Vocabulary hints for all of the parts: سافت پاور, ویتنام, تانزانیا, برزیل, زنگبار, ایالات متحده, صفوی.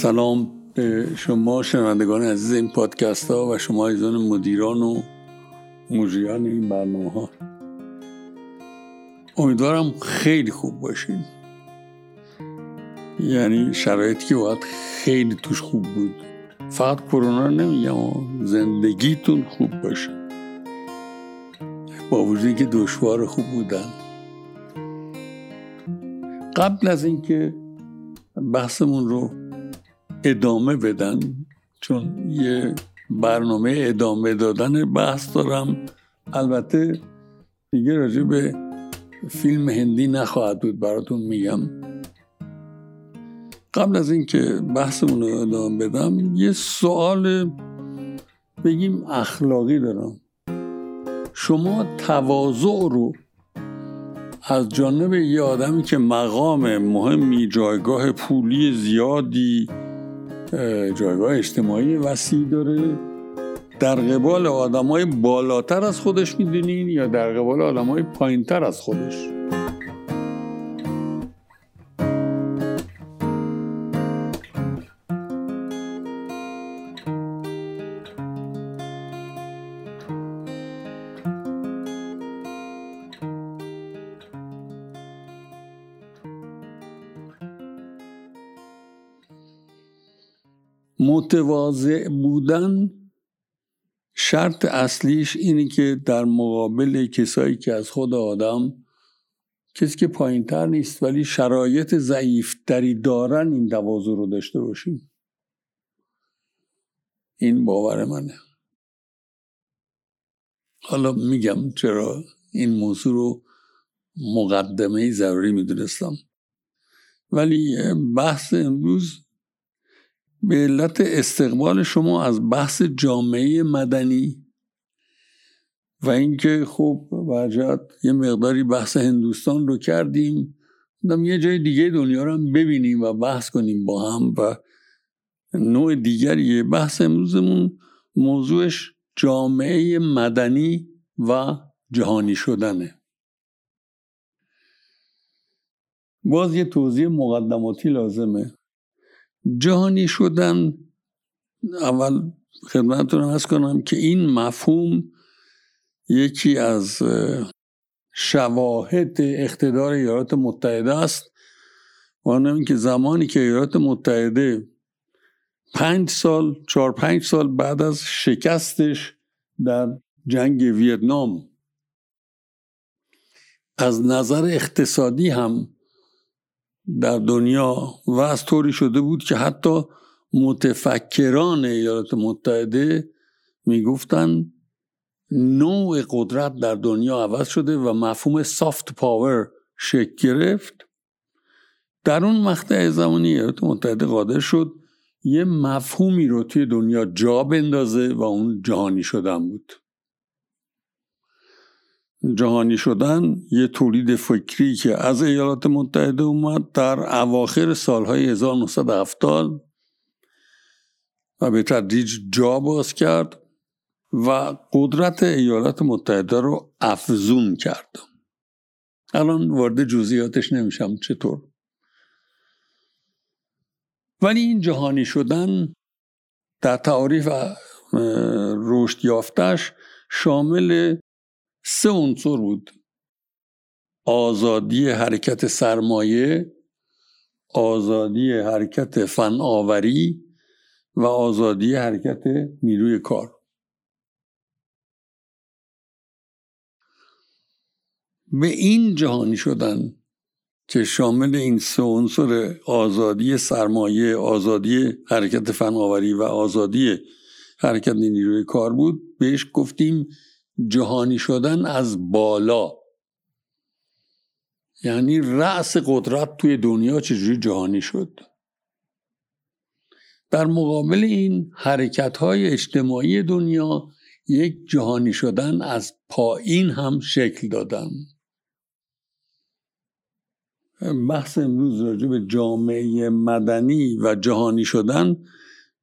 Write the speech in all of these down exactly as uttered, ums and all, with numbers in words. سلام شما شنوندگان عزیز این پادکست ها و شما ایزان مدیران و مجریان این برنامه ها، امیدوارم خیلی خوب باشین. یعنی شرایطی که باید خیلی توش خوب بود، فقط کرونا نمیگم، زندگیتون خوب باشه با وجودی که دشوار خوب بودن. قبل از اینکه بحثمون رو ادامه بدن، چون یه برنامه ادامه دادن بحث دارم، البته دیگه راجع به فیلم هندی نخواهد بود، براتون میگم. قبل از این که بحثمون رو ادامه بدم یه سوال بگیم اخلاقی دارم. شما تواضع رو از جانب یه آدمی که مقام مهمی، جایگاه پولی زیادی، جایگاه اجتماعی وسیع داره، در قبال آدمای بالاتر از خودش میدونین یا در قبال آدمای پایینتر از خودش؟ متواضع بودن شرط اصلیش اینه که در مقابل کسایی که از خود آدم، کسی که پایین تر نیست ولی شرایط ضعیفتری دارن، این تواضع رو داشته باشیم. این باور منه. حالا میگم چرا این موضوع رو مقدمه ضروری میدونستم، ولی بحث امروز به علت استقبال شما از بحث جامعه مدنی و اینکه خب برجعت یه مقداری بحث هندوستان رو کردیم، یه جای دیگه دنیا رو هم ببینیم و بحث کنیم با هم. و نوع دیگری بحث امروزمون موضوعش جامعه مدنی و جهانی شدنه. باز یه توضیح مقدماتی لازمه. جهانی شدن، اول خدمتتون عرض کنم که این مفهوم یکی از شواهد اقتدار ایالات متحده است. و اونم که زمانی که ایالات متحده پنج سال چهار پنج سال بعد از شکستش در جنگ ویتنام از نظر اقتصادی هم در دنیا و از طوری شده بود که حتی متفکران ایالات متحده میگفتن نوع قدرت در دنیا عوض شده و مفهوم سافت پاور شکل گرفت. در اون مقطع زمانی ایالات متحده قادر شد یه مفهومی رو توی دنیا جا بندازه و اون جهانی شدن بود. جهانی شدن یه تولید فکری که از ایالات متحده اومد در اواخر سالهای هزار و نهصد و هفتاد و به تدریج جا باز کرد و قدرت ایالات متحده رو افزون کرد. الان وارد جزئیاتش نمیشم چطور، ولی این جهانی شدن در تعاریف رشد یافتش شامل سه عنصر بود: آزادی حرکت سرمایه، آزادی حرکت فناوری و آزادی حرکت نیروی کار. به این جهانی شدن که شامل این سه عنصر آزادی سرمایه، آزادی حرکت فناوری و آزادی حرکت نیروی کار بود، بهش گفتیم جهانی شدن از بالا. یعنی رأس قدرت توی دنیا چجوری جهانی شد. در مقابل این حرکت‌های اجتماعی دنیا یک جهانی شدن از پایین هم شکل دادن. بحث امروز راجع به جامعه مدنی و جهانی شدن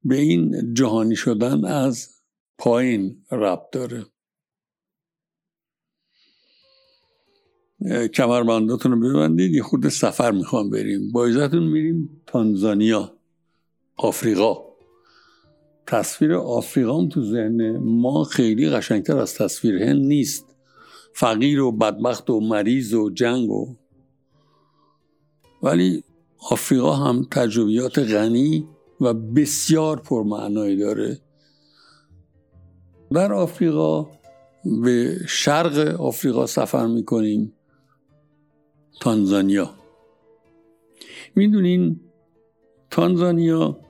به این جهانی شدن از پایین ربط داره. کمربنداتون رو ببندید، یه خورده سفر میخوام بریم. با اجازهتون میریم تانزانیا. آفریقا. تصویر آفریقا هم تو ذهن ما خیلی قشنگتر از تصویر هند نیست. فقیر و بدبخت و مریض و جنگ و، ولی آفریقا هم تجربیات غنی و بسیار پرمعنایی داره. در آفریقا به شرق آفریقا سفر میکنیم، تانزانیا. میدونین تانزانیا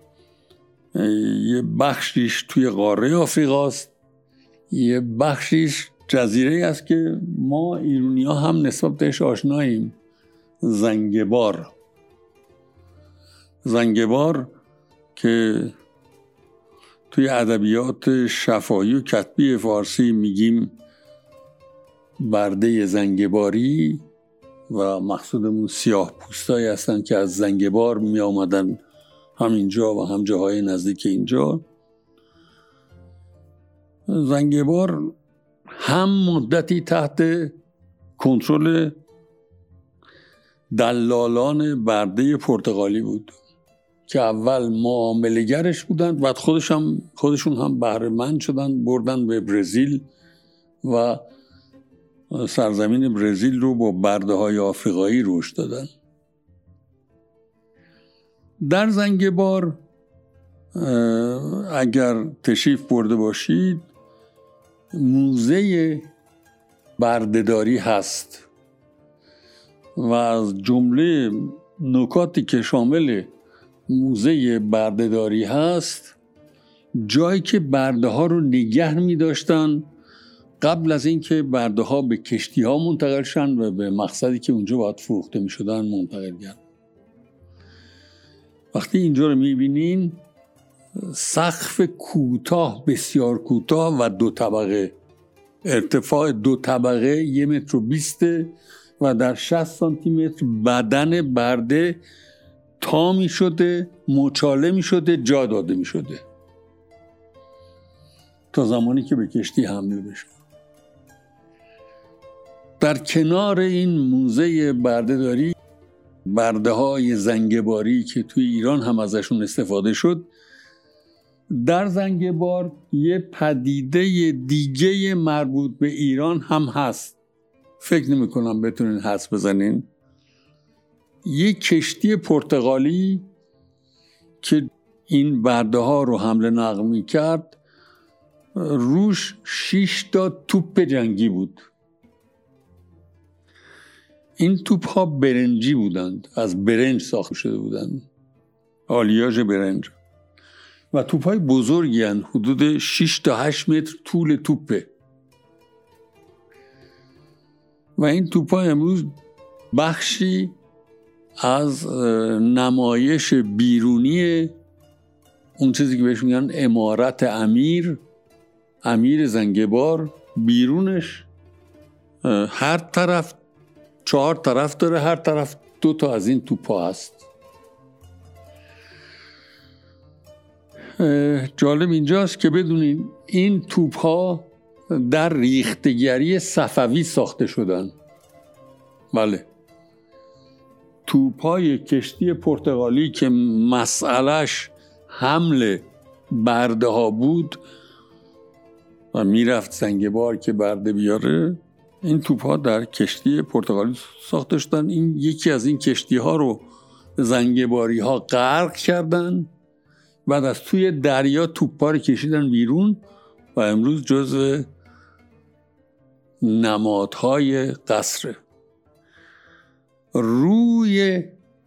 یه بخشیش توی قاره آفریقاست، یه بخشیش جزیره است که ما ایرانی‌ها هم نسبت بهش آشناییم، زنگبار. زنگبار که توی ادبیات شفاهی و کتبی فارسی میگیم برده زنگباری و مقصودمون سیاه پوستایی هستن که از زنگبار می آمدن همینجا و هم جاهای نزدیک اینجا. زنگبار هم مدتی تحت کنترل دلالان برده پرتغالی بود که اول معامله‌گرش بودند، بعد خودش هم خودشون هم بهره‌مند شدن، بردن به برزیل و سرزمین برزیل رو با برده‌های آفریقایی روش دادن. در زنگبار اگر تشریف برده باشید موزه برده‌داری هست و از جمله نکاتی که شامل موزه برده‌داری هست جایی که برده ها رو نگه می داشتن قبل از اینکه برده ها به کشتی ها منتقل شن و به مقصدی که اونجا باید فروخته می شدن منتقل گردن. وقتی اینجا رو می بینین سقف کوتاه، بسیار کوتاه و دو طبقه، ارتفاع دو طبقه یه متر و بیسته و در شصت سانتی متر بدن برده تا می شده، مچاله می شده، جا داده می شده تا زمانی که به کشتی حمله بشه. در کنار این موزه برده‌داری برده های زنگباری که توی ایران هم ازشون استفاده شد، در زنگبار یه پدیده دیگه مربوط به ایران هم هست، فکر نمی کنم بتونین حدس بزنین. یک کشتی پرتغالی که این برده ها رو حمله نقل می کرد روش شش تا توپ جنگی بود. این توپ ها برنجی بودند، از برنج ساخته شده بودند، آلیاژ برنج، و توپ های بزرگی هستند، حدود شش تا هشت متر طول توپه. و این توپ ها امروز بخشی از نمایش بیرونی اون چیزی که بهش میگن امارت امیر، امیر زنگبار. بیرونش هر طرف چهار طرف داره، هر طرف دو تا از این توپا هست. جالب اینجاست که بدونین این توپا در ریختگری صفوی ساخته شدن. بله، توپای کشتی پرتغالی که مسئلهش حمل برده ها بود و میرفت زنگبار که برده بیاره، این توپها در کشتی پرتغالی ساخته شدن. این یکی از این کشتی ها رو زنگباری ها غرق کردن، بعد از توی دریا توپها رو کشیدن بیرون و امروز جزو نمادهای قصره. روی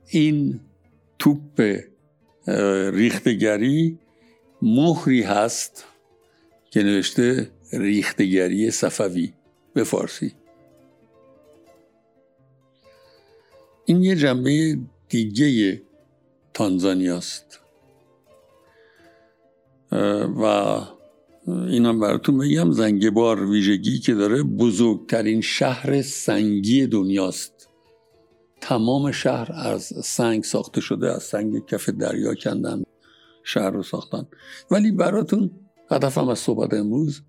این توپ ریختگری مهری هست که نوشته ریختگری صفوی به فارسی. این یه جنبه دیگه تانزانیاست و اینم براتون بگم زنگبار ویژگی که داره بزرگترین شهر سنگی دنیاست. تمام شهر از سنگ ساخته شده، از سنگ کف دریا کندن شهر رو ساختن. ولی براتون هدفم از صحبت امروز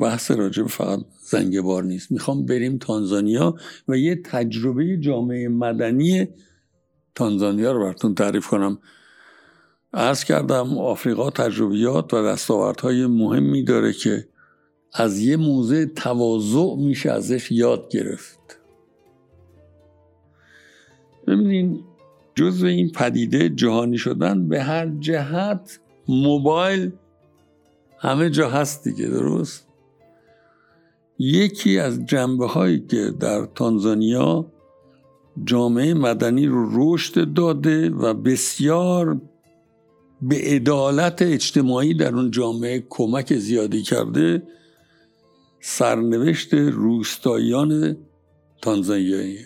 بحث راجب فقط زنگبار نیست. میخوام بریم تانزانیا و یه تجربه جامعه مدنی تانزانیا رو براتون تعریف کنم. عرض کردم آفریقا تجربیات و دستاوردهای مهمی داره که از یه موزه تواضع میشه ازش یاد گرفت. ببینین جزء این پدیده جهانی شدن به هر جهت موبایل همه جا هست دیگه، درست؟ یکی از جنبه هایی که در تانزانیا جامعه مدنی رو رشد داده و بسیار به عدالت اجتماعی در اون جامعه کمک زیادی کرده، سرنوشت روستاییان تانزانیایی.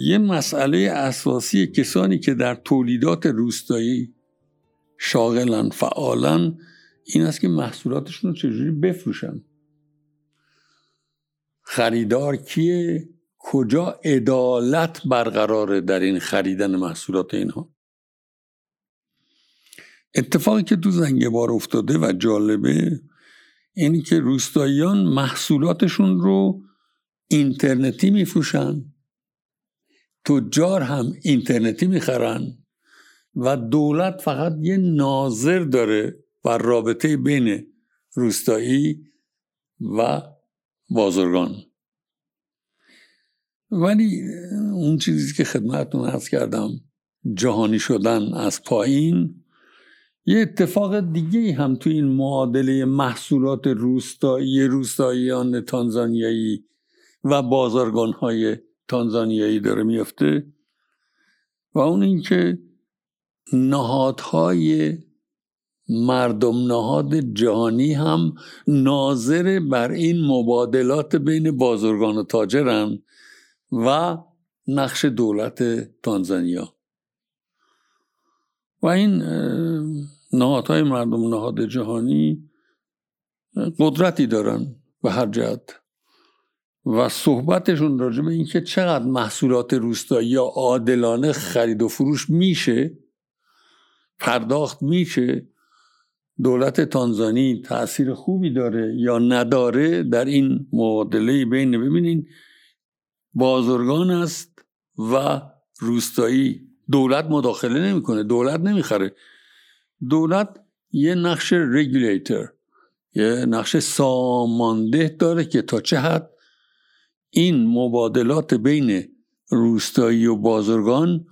یه مسئله اساسی کسانی که در تولیدات روستایی شاغلن، فعالن، این است که محصولاتشون رو چجوری بفروشن. خریدار کیه؟ کجا عدالت برقراره در این خریدن محصولات اینها؟ اتفاقی که تو زنگبار افتاده و جالبه اینی که روستاییان محصولاتشون رو اینترنتی میفروشن، تجار هم اینترنتی میخرن و دولت فقط یه ناظر داره و رابطه بین روستایی و بازرگان. ولی اون چیزی که خدمتتون عرض کردم، جهانی شدن از پایین، یه اتفاق دیگه هم تو این معادله محصولات روستایی روستاییان تانزانیایی و بازارگان‌های تانزانیایی داره میفته و اون این که نهادهای مردم، نهاد جهانی هم ناظر بر این مبادلات بین بازرگان و تاجرن و نقش دولت تانزانیا و این نهادهای مردم، نهاد جهانی قدرتی دارن به هر جهت و صحبتشون راجع به اینکه چقدر محصولات روستایی عادلانه خرید و فروش میشه، پرداخت میشه، دولت تانزانی تأثیر خوبی داره یا نداره در این معادله بین، ببینین بازرگان است و روستایی، دولت مداخله نمیکنه، دولت نمیخره، دولت یه نقش رگولیتور، یه نقش سامانده داره که تا چه حد این مبادلات بین روستایی و بازرگان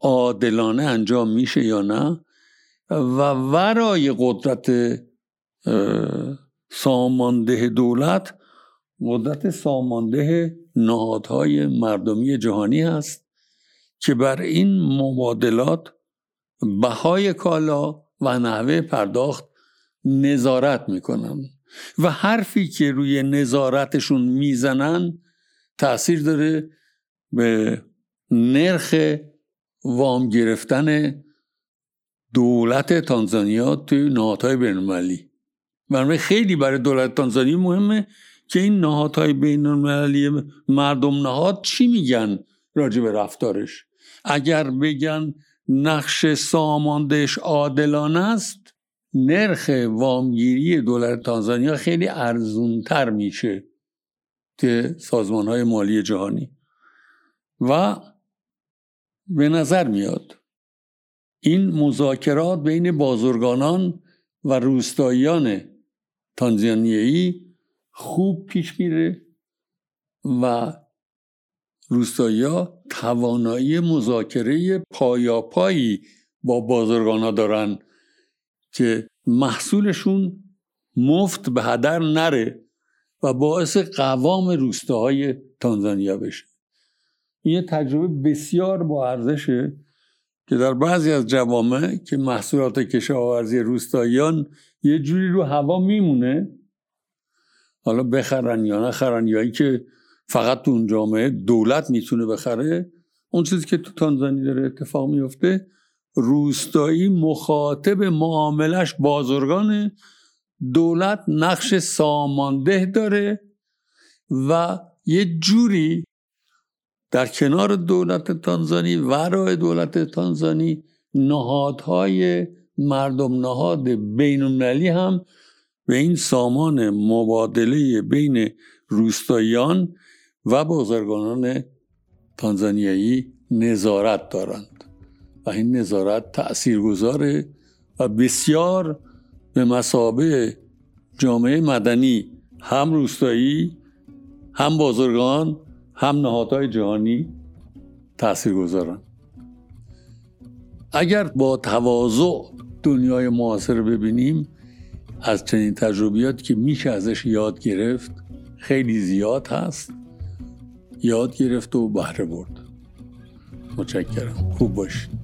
عادلانه انجام میشه یا نه. و ورای قدرت سامانده دولت، قدرت سامانده نهادهای مردمی جهانی هست که بر این مبادلات، بهای کالا و نحوه پرداخت نظارت میکنن و حرفی که روی نظارتشون میزنن تأثیر داره به نرخ وام گرفتن دولت تانزانیا توی نهادهای بین‌المللی. برای خیلی برای دولت تانزانیا مهمه که این نهادهای بین‌المللی مردم نهاد چی میگن راجع به رفتارش. اگر بگن نقش ساماندهش عادلانه است، نرخ وامگیری دولت تانزانیا خیلی ارزونتر میشه که سازمانهای مالی جهانی و به نظر میاد این مذاکرات بین بازرگانان و روستاییان تانزانیایی خوب پیش میره و روستایی‌ها توانایی مذاکره پایاپایی با بازرگان‌ها دارن که محصولشون مفت به هدر نره و باعث قوام روستاهای تانزانیا بشه. این یه تجربه بسیار با ارزشه که در بعضی از جوامع که محصولات کشاورزی روستاییان یه جوری رو هوا میمونه، حالا بخرن یا نخرن یا اینکه فقط تو اون جامعه دولت میتونه بخره، اون چیزی که تو تانزانی داره اتفاق میفته، روستایی مخاطب معاملش بازرگانه، دولت نقش سامانده داره و یه جوری در کنار دولت تانزانی، ورای دولت تانزانی، نهادهای مردم، نهاد بین‌المللی هم به این سامان مبادله بین روستاییان و بازرگانان تانزانیایی نظارت دارند و این نظارت تأثیرگذاره و بسیار به مثابه جامعه مدنی، هم روستایی، هم بازرگان، هم نهادهای جهانی تأثیرگذارن. اگر با تواضع دنیای معاصر ببینیم، از چنین تجربیات که میشه ازش یاد گرفت خیلی زیاد هست، یاد گرفت و بهره برد. متشکرم. خوب باشید.